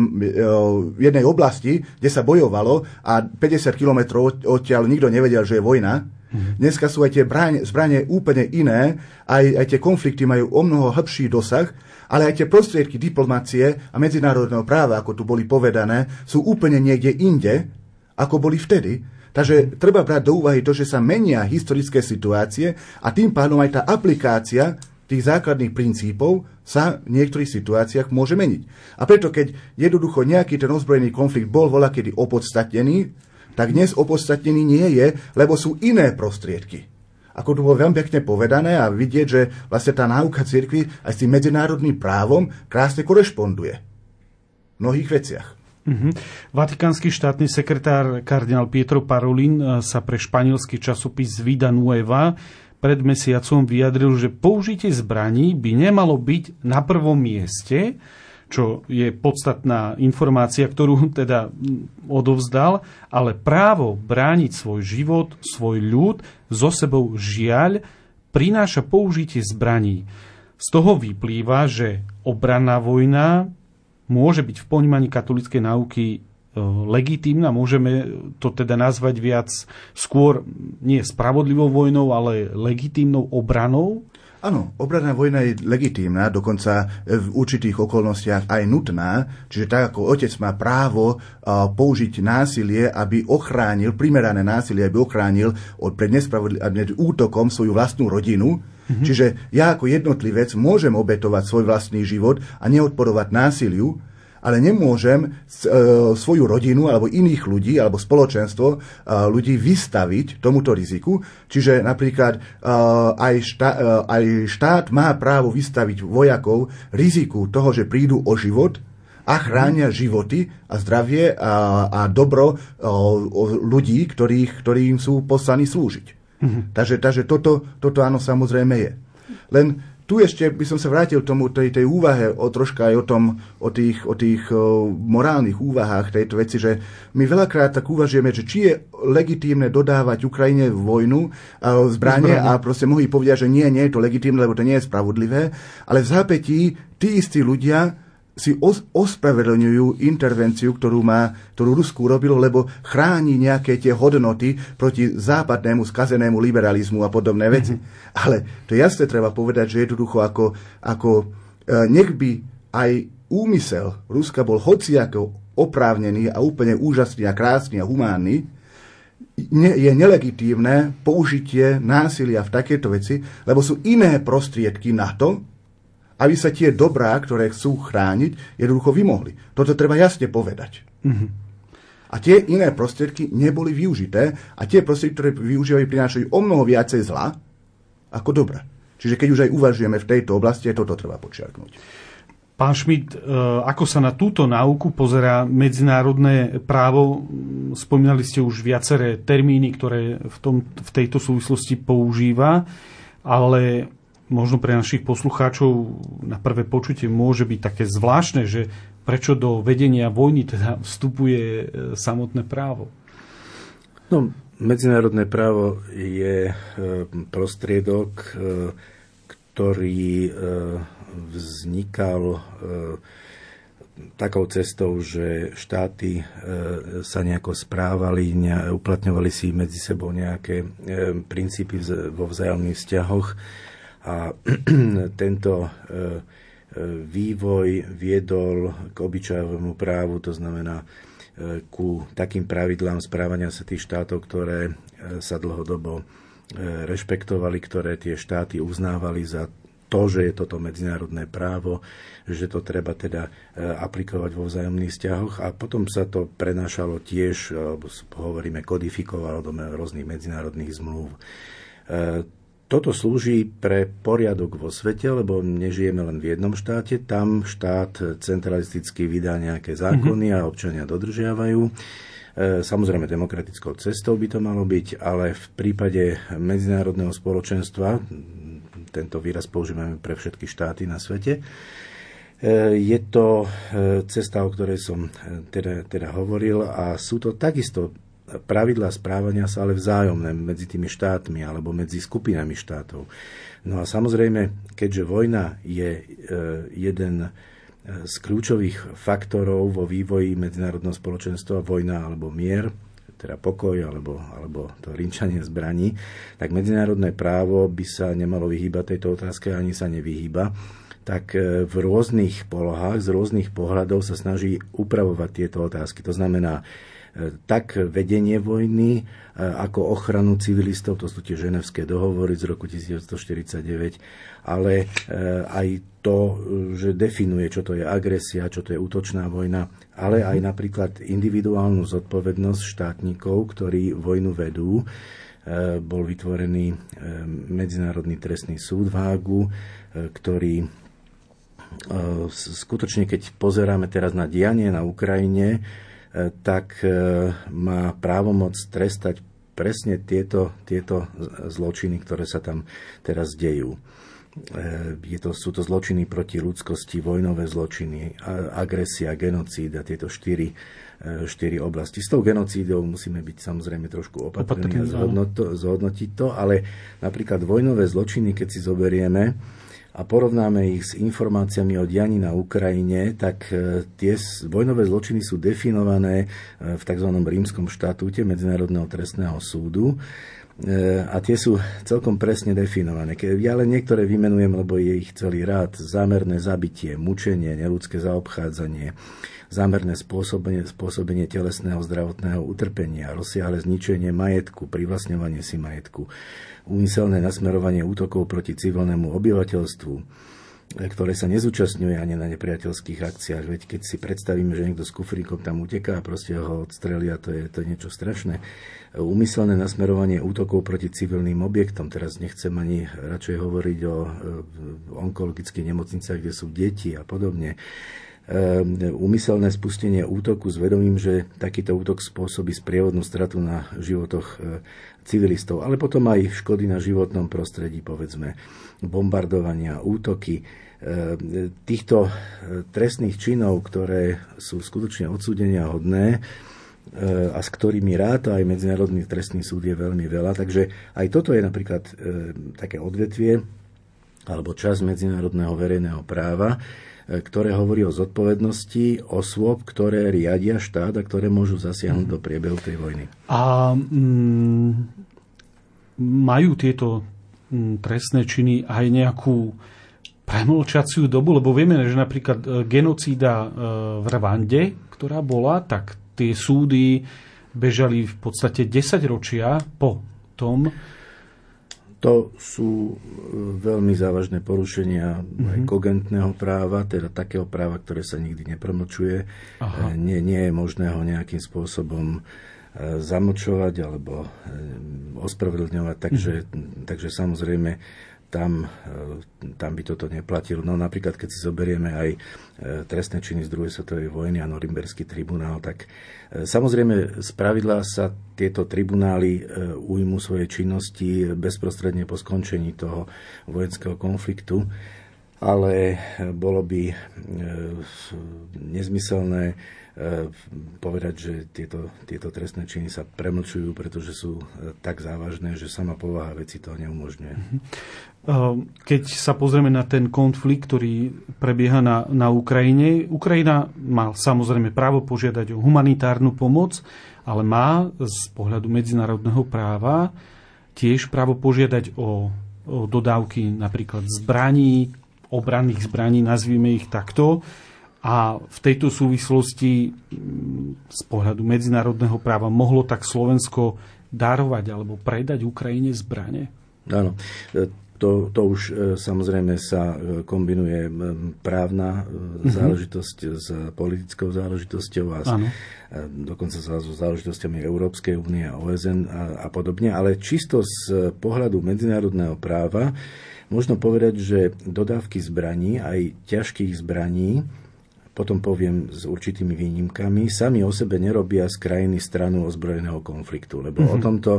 jednej oblasti, kde sa bojovalo a päťdesiat kilometrov odtiaľ nikto nevedel, že je vojna. Dneska sú aj tie bráne, zbranie úplne iné, aj, aj tie konflikty majú o mnoho hĺbší dosah, ale aj tie prostriedky diplomacie a medzinárodného práva, ako tu boli povedané, sú úplne niekde inde, ako boli vtedy. Takže treba brať do úvahy to, že sa menia historické situácie a tým pádom aj tá aplikácia tých základných princípov sa v niektorých situáciách môže meniť. A preto, keď jednoducho nejaký ten ozbrojený konflikt bol voľakedy opodstatnený, tak dnes opodstatnený nie je, lebo sú iné prostriedky. Ako tu bolo veľmi pekne povedané a vidieť, že vlastne tá náuka cirkvi aj s tým medzinárodným právom krásne korešponduje v mnohých veciach. Uh-huh. Vatikánsky štátny sekretár kardinál Pietro Parolin sa pre španielský časopis Vida Nueva pred mesiacom vyjadril, že použitie zbraní by nemalo byť na prvom mieste, čo je podstatná informácia, ktorú teda odovzdal, ale právo brániť svoj život, svoj ľud, so sebou žiaľ, prináša použitie zbraní. Z toho vyplýva, že obranná vojna môže byť v ponímaní katolíckej náuky legitímna, môžeme to teda nazvať viac skôr nie spravodlivou vojnou, ale legitímnou obranou. Áno, obranná vojna je legitímna, dokonca v určitých okolnostiach aj nutná, čiže tak ako otec má právo použiť násilie, aby ochránil, primerané násilie, aby ochránil od pred nespravodlivým útokom svoju vlastnú rodinu, mm-hmm. čiže ja ako jednotlivec môžem obetovať svoj vlastný život a neodporovať násiliu, ale nemôžem svoju rodinu alebo iných ľudí, alebo spoločenstvo ľudí vystaviť tomuto riziku. Čiže napríklad aj štát, aj štát má právo vystaviť vojakov riziku toho, že prídu o život a chránia životy a zdravie a, a dobro ľudí, ktorých, ktorým sú poslaní slúžiť. Mhm. Takže, takže toto, toto áno, samozrejme je. Len tu ešte by som sa vrátil k tomu tej, tej úvahe o troška aj o tom, o tých, o tých o, morálnych úvahách tejto veci, že my veľakrát tak uvažujeme, že či je legitímne dodávať Ukrajine vojnu, a zbranie a proste mohli povedať, že nie, nie je to legitímne, lebo to nie je spravodlivé, ale v zápätí tí istí ľudia si os, ospravedlňujú intervenciu, ktorú, má, ktorú Rusku urobilo, lebo chráni nejaké tie hodnoty proti západnému skazenému liberalizmu a podobné veci. Mm-hmm. Ale to jasne treba povedať, že jednoducho ako, ako nech by aj úmysel Ruska bol hociako oprávnený a úplne úžasný a krásny a humánny, je nelegitívne použitie násilia v takéto veci, lebo sú iné prostriedky na to, aby sa tie dobrá, ktoré chcú chrániť, jednoducho vymohli. Toto treba jasne povedať. Mm-hmm. A tie iné prostriedky neboli využité a tie prostriedky, ktoré využívajú, prinášajú o mnoho viacej zla ako dobrá. Čiže keď už aj uvažujeme v tejto oblasti, toto treba počiarknúť. Pán Šmíd, ako sa na túto náuku pozerá medzinárodné právo? Spomínali ste už viaceré termíny, ktoré v, tom, v tejto súvislosti používa, ale možno pre našich poslucháčov na prvé počutie môže byť také zvláštne, že prečo do vedenia vojny teda vstupuje samotné právo? No, medzinárodné právo je prostriedok, ktorý vznikal e, takou cestou, že štáty e, sa nejako správali, ne, uplatňovali si medzi sebou nejaké e, princípy vz, vo vzájomných vzťahoch a tento e, vývoj viedol k obyčajovému právu, to znamená e, ku takým pravidlám správania sa tých štátov, ktoré e, sa dlhodobo e, rešpektovali, ktoré tie štáty uznávali za to, že je toto medzinárodné právo, že to treba teda aplikovať vo vzájomných vzťahoch a potom sa to prenášalo tiež, alebo hovoríme, kodifikovalo do rôznych medzinárodných zmluv. Toto slúži pre poriadok vo svete, lebo nežijeme len v jednom štáte, tam štát centralisticky vydá nejaké zákony a občania dodržiavajú. Samozrejme, demokratickou cestou by to malo byť, ale v prípade medzinárodného spoločenstva, tento výraz používame pre všetky štáty na svete. Je to cesta, o ktorej som teda, teda hovoril a sú to takisto pravidlá správania sa, ale vzájomné medzi tými štátmi alebo medzi skupinami štátov. No a samozrejme, keďže vojna je jeden z kľúčových faktorov vo vývoji medzinárodného spoločenstva, vojna alebo mier, teda pokoj, alebo, alebo to rinčanie zbraní, tak medzinárodné právo by sa nemalo vyhýbať tejto otázke, ani sa nevyhýba. Tak v rôznych polohách, z rôznych pohľadov sa snaží upravovať tieto otázky. To znamená tak vedenie vojny, ako ochranu civilistov, to sú tie ženevské dohovory z roku devätnásťstoštyridsaťdeväť, ale aj to, že definuje, čo to je agresia, čo to je útočná vojna, ale aj napríklad individuálnu zodpovednosť štátnikov, ktorí vojnu vedú. Bol vytvorený Medzinárodný trestný súd v Hágu, ktorý skutočne, keď pozeráme teraz na dianie na Ukrajine, tak má právomoc trestať presne tieto, tieto zločiny, ktoré sa tam teraz dejú. Je to, sú to zločiny proti ľudskosti, vojnové zločiny, agresia, genocída, tieto štyri, štyri oblasti. S tou genocídou musíme byť samozrejme trošku opatrní a zhodnot, zhodnotiť to, ale napríklad vojnové zločiny, keď si zoberieme a porovnáme ich s informáciami o dianí na Ukrajine, tak tie vojnové zločiny sú definované v tzv. Rímskom štatúte Medzinárodného trestného súdu, a tie sú celkom presne definované. Ja len niektoré vymenujem, lebo je ich celý rád. Zámerné zabitie, mučenie, neľudské zaobchádzanie, zámerné spôsobenie, spôsobenie telesného zdravotného utrpenia, rozsiahle zničenie majetku, privlastňovanie si majetku, úmyselné nasmerovanie útokov proti civilnému obyvateľstvu, ktoré sa nezúčastňuje ani na nepriateľských akciách. Veď keď si predstavíme, že niekto s kufríkom tam uteká a proste ho odstrelia, to je to je niečo strašné. Úmyselné nasmerovanie útokov proti civilným objektom. Teraz nechcem ani radšej hovoriť o onkologických nemocniciach, kde sú deti a podobne. Úmyselné spustenie útoku s vedomím, že takýto útok spôsobí sprievodnú stratu na životoch civilistov, ale potom aj škody na životnom prostredí, povedzme, bombardovania, útoky. Týchto trestných činov, ktoré sú skutočne odsúdenia hodné a s ktorými ráta aj Medzinárodný trestný súd je veľmi veľa, takže aj toto je napríklad také odvetvie alebo časť medzinárodného verejného práva, ktoré hovorí o zodpovednosti osôb, ktoré riadia štát a ktoré môžu zasiahnuť do priebehu tej vojny. A mm, majú tieto trestné činy aj nejakú premlčaciu dobu? Lebo vieme, že napríklad genocída v Rwande, ktorá bola, tak tie súdy bežali v podstate desaťročia po tom. To sú veľmi závažné porušenia mm-hmm. kogentného práva, teda takého práva, ktoré sa nikdy nepromlčuje. Nie, nie je možné ho nejakým spôsobom zamlčovať alebo ospravedlňovať, takže, mm-hmm. takže samozrejme tam, tam by toto neplatilo. No napríklad, keď si zoberieme aj trestné činy z druhej svetovej vojny a Norimberský tribunál, tak samozrejme spravidla sa tieto tribunály ujmu svojej činnosti bezprostredne po skončení toho vojenského konfliktu, ale bolo by nezmyselné povedať, že tieto, tieto trestné činy sa premlčujú, pretože sú tak závažné, že sama povaha veci to neumožňuje. Keď sa pozrieme na ten konflikt, ktorý prebieha na, na Ukrajine, Ukrajina má samozrejme právo požiadať o humanitárnu pomoc, ale má z pohľadu medzinárodného práva tiež právo požiadať o, o dodávky napríklad zbraní, obranných zbraní, nazvime ich takto. A v tejto súvislosti z pohľadu medzinárodného práva mohlo tak Slovensko darovať alebo predať Ukrajine zbrane? Áno, to, to už samozrejme sa kombinuje právna záležitosť mm-hmm. s politickou záležitosťou a s, dokonca so záležitosťami Európskej únie a O S N a, a podobne, ale čisto z pohľadu medzinárodného práva možno povedať, že dodávky zbraní, aj ťažkých zbraní, potom poviem s určitými výnimkami, sami o sebe nerobia z krajiny stranu ozbrojeného konfliktu, lebo mm-hmm. o tomto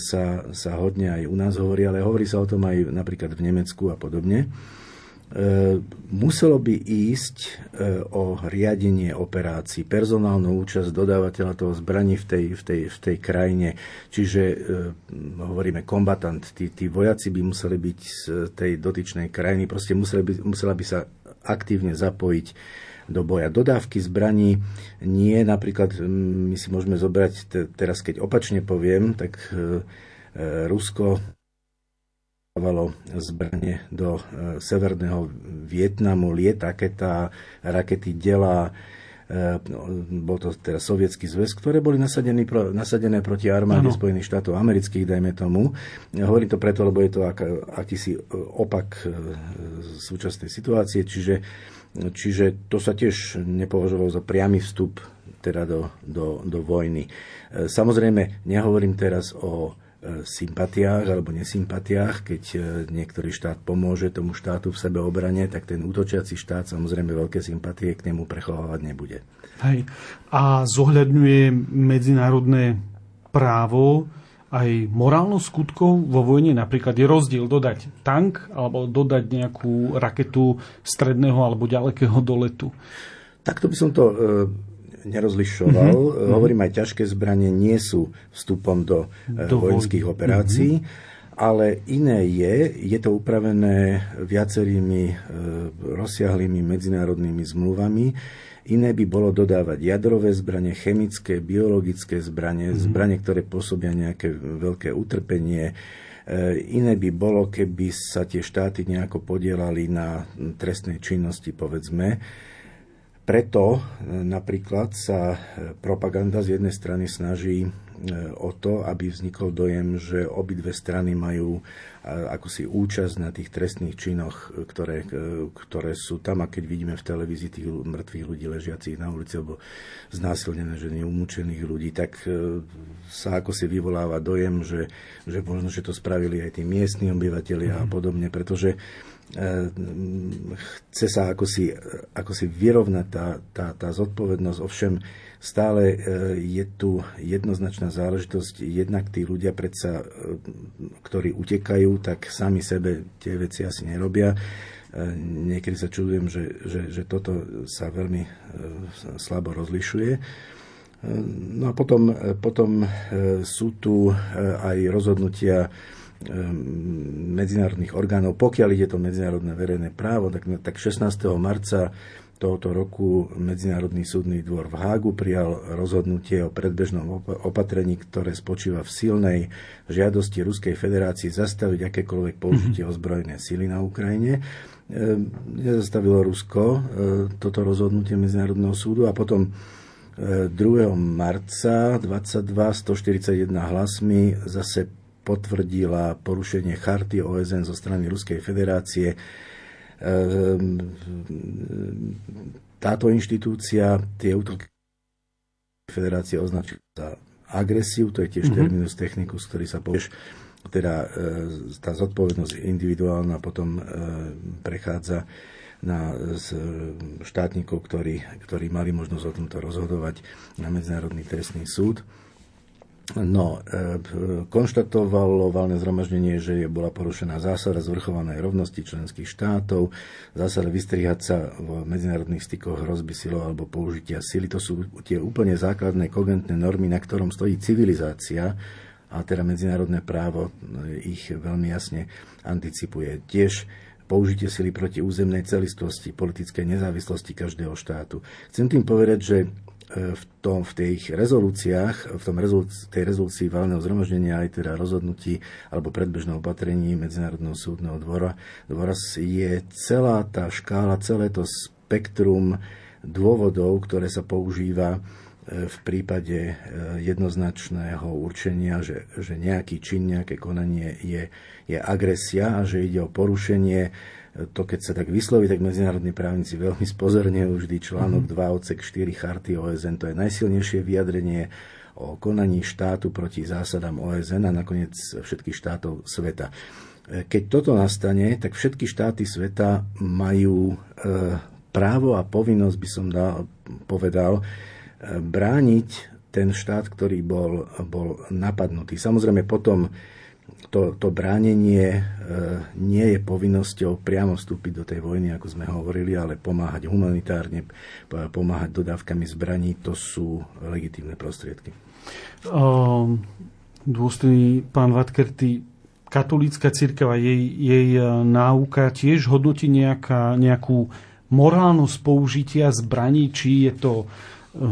sa, sa hodne aj u nás hovorí, ale hovorí sa o tom aj napríklad v Nemecku a podobne. Muselo by ísť o riadenie operácií, personálnu účasť dodávateľa toho zbraní v tej, v tej, v tej krajine. Čiže hovoríme kombatant, tí, tí vojaci by museli byť z tej dotyčnej krajiny, proste museli by, musela by sa aktívne zapojiť do boja. Dodávky zbraní nie, napríklad my si môžeme zobrať, te, teraz keď opačne poviem, tak e, Rusko dávalo zbranie do e, Severného Vietnamu, lietaketá, rakety Dela, e, bol to teraz Sovietsky zväz, ktoré boli nasadené, pro, nasadené proti armáde Spojených štátov amerických, dajme tomu. Hovorím to preto, lebo je to ak, akýsi opak e, súčasnej situácie, čiže Čiže to sa tiež nepovažovalo za priamy vstup teda do, do, do vojny. Samozrejme, nehovorím teraz o sympatiách alebo nesympatiách, keď niektorý štát pomôže tomu štátu v sebeobrane, tak ten útočiaci štát samozrejme veľké sympatie k nemu prechovávať nebude. Hej. A zohľadňuje medzinárodné právo aj morálnosť skutkov vo vojne? Napríklad je rozdiel dodať tank alebo dodať nejakú raketu stredného alebo ďalekého doletu. Takto by som to e, nerozlišoval. Mm-hmm. Hovorím, aj ťažké zbranie nie sú vstupom do, do vojenských voj- operácií, mm-hmm. ale iné je, je to upravené viacerými e, rozsiahlými medzinárodnými zmluvami. Iné by bolo dodávať jadrové zbranie, chemické, biologické zbranie, mm-hmm. zbranie, ktoré pôsobia nejaké veľké utrpenie. E, iné by bolo, keby sa tie štáty nejako podielali na trestnej činnosti, povedzme. Preto napríklad sa propaganda z jednej strany snaží o to, aby vznikol dojem, že obidve strany majú akúsi účasť na tých trestných činoch, ktoré, ktoré sú tam. A keď vidíme v televízii tých mŕtvych ľudí ležiacich na ulici alebo znásilnené ženy, umúčených ľudí, tak sa akosi vyvoláva dojem, že, že možno, že to spravili aj tí miestni obyvatelia mm. a podobne, pretože chce sa akosi, akosi vyrovnať tá, tá, tá zodpovednosť. Ovšem, stále je tu jednoznačná záležitosť. Jednak tí ľudia predsa, ktorí utekajú, tak sami sebe tie veci asi nerobia. Niekedy sa čudujem, že, že, že toto sa veľmi slabo rozlišuje. No a potom, potom sú tu aj rozhodnutia medzinárodných orgánov. Pokiaľ ide to medzinárodné verejné právo, tak, tak šestnásteho marca tohoto roku Medzinárodný súdny dvor v Hágu prijal rozhodnutie o predbežnom opatrení, ktoré spočíva v silnej žiadosti Ruskej federácie zastaviť akékoľvek použitie ozbrojené sily na Ukrajine. Nezastavilo Rusko toto rozhodnutie Medzinárodného súdu a potom druhého marca dvadsaťdva stoštyridsaťjeden hlasmi zase potvrdila porušenie Charty ó es en zo strany Ruskej federácie. Táto inštitúcia tie útoky federácie označila za agresiu, to je tiež mm-hmm. terminus technicus, ktorý sa povieš, teda tá zodpovednosť individuálna potom prechádza na štátnikov, ktorí, ktorí mali možnosť o tomto rozhodovať na Medzinárodný trestný súd. No, e, konštatovalo valné zhromaždenie, že bola porušená zásada zvrchovanej rovnosti členských štátov, zásada vystriehať sa v medzinárodných stykoch hrozby silou alebo použitia sily. To sú tie úplne základné kogentné normy, na ktorom stojí civilizácia, a teda medzinárodné právo ich veľmi jasne anticipuje. Tiež použitie sily proti územnej celistvosti, politickej nezávislosti každého štátu. Chcem tým povedať, že v, tom, v tých rezolúciách, v tom rezolúcii, tej rezolúcii valného zhromaždenia aj teda rozhodnutí alebo predbežného opatrení Medzinárodného súdneho dvora, dvora je celá tá škála, celé to spektrum dôvodov, ktoré sa používa v prípade jednoznačného určenia, že, že nejaký čin, nejaké konanie je, je agresia a že ide o porušenie. To, keď sa tak vysloví, tak medzinárodní právnici veľmi spozorňujú vždy článok dva odsek štyri Charty ó es en. To je najsilnejšie vyjadrenie o konaní štátu proti zásadám ó es en a nakoniec všetkých štátov sveta. Keď toto nastane, tak všetky štáty sveta majú právo a povinnosť, by som dal, povedal, brániť ten štát, ktorý bol, bol napadnutý. Samozrejme potom to, to bránenie nie je povinnosťou priamo vstúpiť do tej vojny, ako sme hovorili, ale pomáhať humanitárne, pomáhať dodávkami zbraní, to sú legitímne prostriedky. Um, dôstojný pán Vadkerti, katolícka cirkev a jej, jej náuka tiež hodnotí nejaká, nejakú morálnosť použitia zbraní, či je to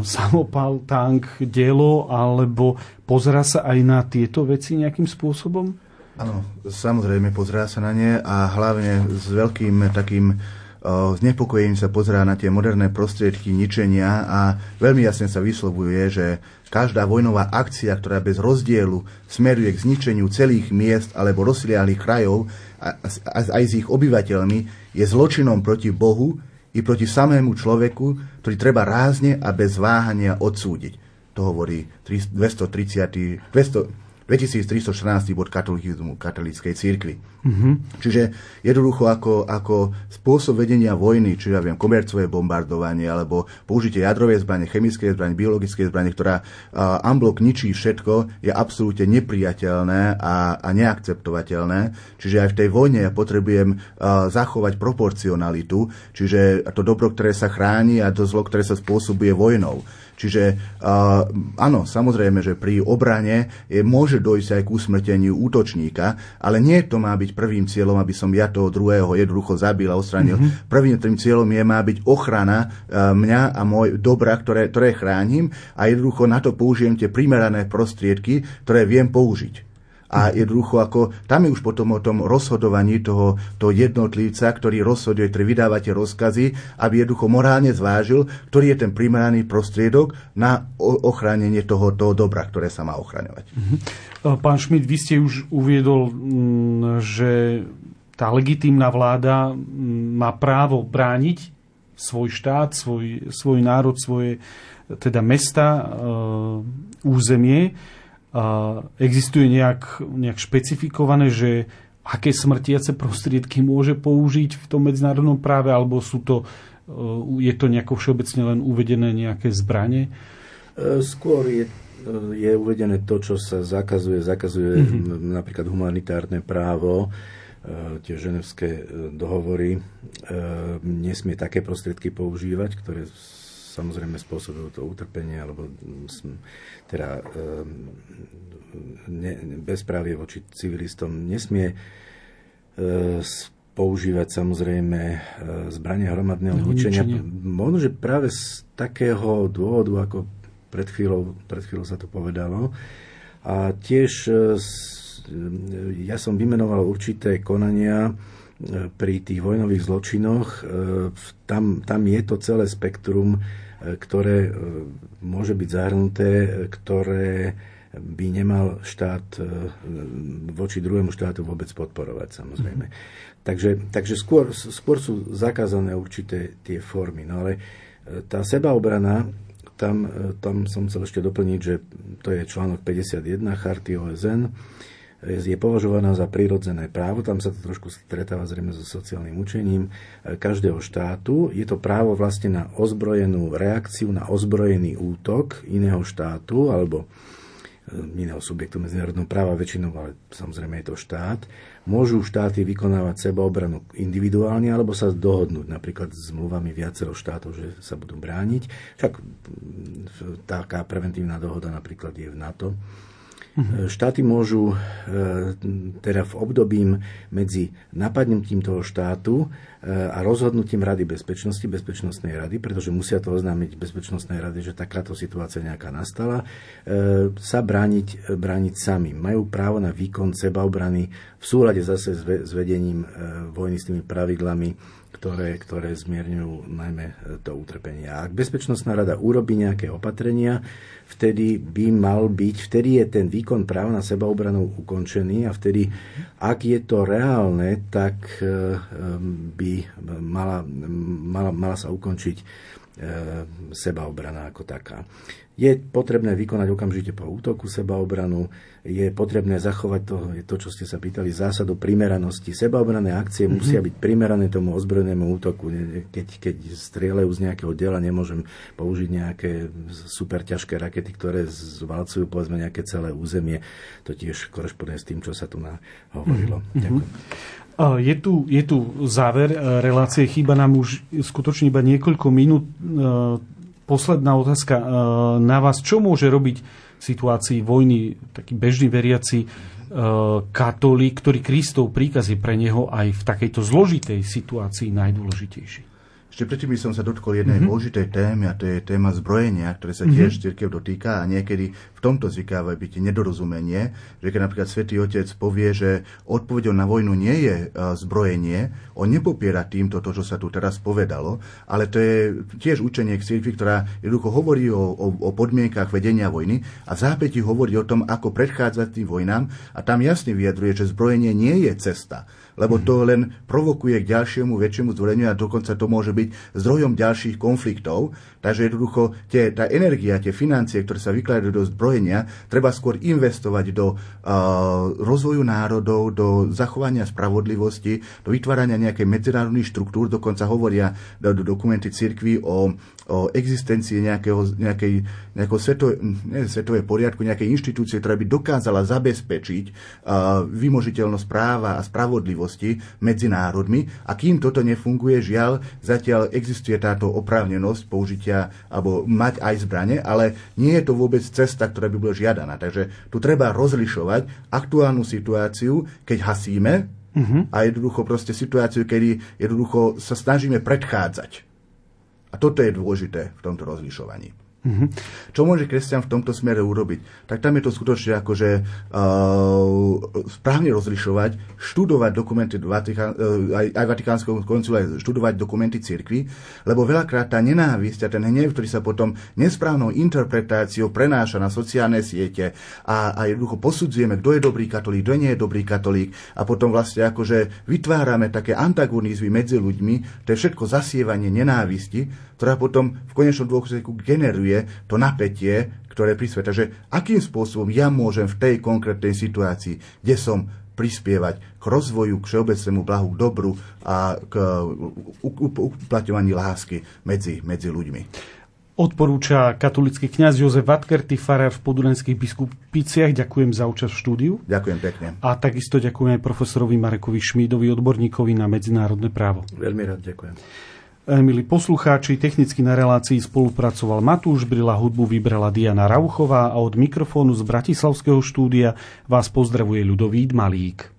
samopal, tank, dielo, alebo pozerá sa aj na tieto veci nejakým spôsobom? Áno, samozrejme, pozerá sa na ne a hlavne s veľkým takým uh, znepokojením sa pozerá na tie moderné prostriedky ničenia a veľmi jasne sa vyslovuje, že každá vojnová akcia, ktorá bez rozdielu smeruje k zničeniu celých miest alebo rozsiahlých krajov a, a, aj s ich obyvateľmi, je zločinom proti Bohu i proti samému človeku, ktorý treba rázne a bez váhania odsúdiť. To hovorí dvestotridsať, dvesto, dvetisíctristoštrnásť bod katolíkizmu, katolíckej cirkvi. Mm-hmm. Čiže jednoducho ako, ako spôsob vedenia vojny, či ja viem, komercové bombardovanie, alebo použitie jadrovej zbrane, chemickej zbrane, biologickej zbrane, ktorá uh, amblok ničí všetko, je absolútne neprijateľné a, a neakceptovateľné. Čiže aj v tej vojne ja potrebujem uh, zachovať proporcionalitu, čiže to dobro, ktoré sa chráni a to zlo, ktoré sa spôsobuje vojnou. Čiže uh, áno, samozrejme, že pri obrane je, môže dojsť aj k usmrteniu útočníka, ale nie to má byť prvým cieľom, aby som ja toho druhého jednoducho zabil a odstránil. Mm-hmm. Prvým tým cieľom je má byť ochrana uh, mňa a môj dobra, ktoré, ktoré chránim, a jednoducho na to použijem tie primerané prostriedky, ktoré viem použiť. A jednoducho, ako tam je už potom o tom rozhodovaní toho, toho jednotlivca, ktorý rozhoduje, ktorý vydáva tie rozkazy, aby jednoducho morálne zvážil, ktorý je ten primeraný prostriedok na ochránenie toho, toho dobra, ktoré sa má ochraňovať. Pán Šmíd, vy ste už uviedol, že tá legitímna vláda má právo brániť svoj štát, svoj, svoj národ, svoje teda mesta, územie. Existuje nejak, nejak špecifikované, že aké smrtiace prostriedky môže použiť v tom medzinárodnom práve, alebo sú to, je to nejako všeobecne len uvedené nejaké zbranie? Skôr je, je uvedené to, čo sa zakazuje. Zakazuje mm-hmm. napríklad humanitárne právo, tie ženevské dohovory. Nesmie také prostriedky používať, ktoré samozrejme spôsobujú to utrpenie alebo teda ne, bezprávie voči civilistom. Nesmie používať samozrejme zbranie hromadného ničenia. Možno, že práve z takého dôvodu, ako pred chvíľou, pred chvíľou sa to povedalo. A tiež ja som vymenoval určité konania pri tých vojnových zločinoch. Tam, tam je to celé spektrum ktoré môže byť zahrnuté, ktoré by nemal štát voči druhému štátu vôbec podporovať, samozrejme. Mm-hmm. Takže, takže skôr, skôr sú zakázané určité tie formy. No ale tá sebaobrana, tam, tam som chcel ešte doplniť, že to je článok päťdesiatjeden Charty ó es en, je považovaná za prirodzené právo, tam sa to trošku stretáva zrejme so sociálnym učením každého štátu. Je to právo vlastne na ozbrojenú reakciu, na ozbrojený útok iného štátu alebo iného subjektu medzinárodného práva, väčšinou, ale samozrejme je to štát. Môžu štáty vykonávať sebaobranu individuálne alebo sa dohodnúť napríklad s zmluvami viacero štátov, že sa budú brániť. Však taká preventívna dohoda napríklad je v NATO. Mhm. Štáty môžu teda v obdobím medzi napadnutím toho štátu a rozhodnutím Rady bezpečnosti, Bezpečnostnej rady, pretože musia to oznámiť Bezpečnostnej rade, že takáto situácia nejaká nastala, sa brániť, brániť sami. Majú právo na výkon sebaobrany v súlade zase s vedením vojny, s tými pravidlami, ktoré, ktoré zmierňujú najmä to utrpenie. A ak Bezpečnostná rada urobí nejaké opatrenia, vtedy by mal byť, vtedy je ten výkon práva na sebaobranu ukončený a vtedy, ak je to reálne, tak by mala, mala, mala sa ukončiť sebaobrana ako taká. Je potrebné vykonať okamžite po útoku sebaobranu, je potrebné zachovať to, to čo ste sa pýtali, zásadu primeranosti. Sebaobrané akcie mm-hmm. musia byť primerané tomu ozbrojenému útoku. Keď, keď strieľajú z nejakého dela, nemôžem použiť nejaké super ťažké rakety, ktoré zvalcujú povedzme nejaké celé územie. To tiež korešponduje s tým, čo sa tu hovorilo. Mm-hmm. Ďakujem. Je tu, je tu záver relácie, chýba nám už skutočne iba niekoľko minút. Posledná otázka na vás. Čo môže robiť v situácii vojny taký bežný veriaci katolík, ktorý Kristov príkaz je pre neho aj v takejto zložitej situácii najdôležitejší? Ešte predtým by som sa dotkol jednej mm-hmm. dôležitej témy, a to je téma zbrojenia, ktoré sa tiež mm-hmm. cirkev dotýka, a niekedy v tomto zvykáva byť nedorozumenie, že keď napríklad Svätý Otec povie, že odpoveďou na vojnu nie je zbrojenie, on nepopiera týmto to, čo sa tu teraz povedalo, ale to je tiež učenie cirkvi, ktorá jednoducho hovorí o, o, o podmienkach vedenia vojny a v zápätí hovorí o tom, ako predchádzať tým vojnám, a tam jasne vyjadruje, že zbrojenie nie je cesta, lebo to len provokuje k ďalšiemu väčšiemu zvoleniu a dokonca to môže byť zdrojom ďalších konfliktov. Takže jednoducho tie, tá energia, tie financie, ktoré sa vykladajú do zbrojenia, treba skôr investovať do uh, rozvoju národov, do zachovania spravodlivosti, do vytvárania nejakých medzinárodných štruktúr. Dokonca hovoria do, do dokumenty cirkvi o, o existencii nejakého, nejakej, nejakého svetové, ne, svetové poriadku, nejakej inštitúcie, ktorá by dokázala zabezpečiť uh, vymožiteľnosť práva a spravodlivosti medzi národmi, a kým toto nefunguje, žiaľ, zatiaľ existuje táto oprávnenosť použitia alebo mať aj zbrane, ale nie je to vôbec cesta, ktorá by bola žiadaná. Takže tu treba rozlišovať aktuálnu situáciu, keď hasíme, uh-huh. a jednoducho proste situáciu, kedy jednoducho sa snažíme predchádzať. A toto je dôležité v tomto rozlišovaní. Mm-hmm. Čo môže kresťan v tomto smere urobiť? Tak tam je to skutočne akože uh, správne rozlišovať, študovať dokumenty Vatika, uh, aj, aj Vatikánskeho koncilu, aj študovať dokumenty cirkvi, lebo veľakrát tá nenávisť a ten hnev, ktorý sa potom nesprávnou interpretáciou prenáša na sociálne siete a, a jednoducho posudzujeme, kto je dobrý katolík, kto nie je dobrý katolík, a potom vlastne akože vytvárame také antagonizmy medzi ľuďmi, to je všetko zasievanie nenávisti, ktorá potom v konečnom dôsledku generuje to napätie, ktoré prisvetá. Takže akým spôsobom ja môžem v tej konkrétnej situácii, kde som, prispievať k rozvoju, k všeobecnému blahu, k dobru a k uplatňovaní lásky medzi, medzi ľuďmi. Odporúča katolícky kňaz Jozef Vadkerti, farár v Podunajských Biskupiciach. Ďakujem za účasť v štúdiu. Ďakujem pekne. A takisto ďakujem aj profesorovi Marekovi Šmídovi, odborníkovi na medzinárodné právo. Veľmi rád ďakujem. Milí poslucháči, technicky na relácii spolupracoval Matúš Brila, hudbu vybrala Diana Rauchová a od mikrofónu z bratislavského štúdia vás pozdravuje Ľudovít Malík.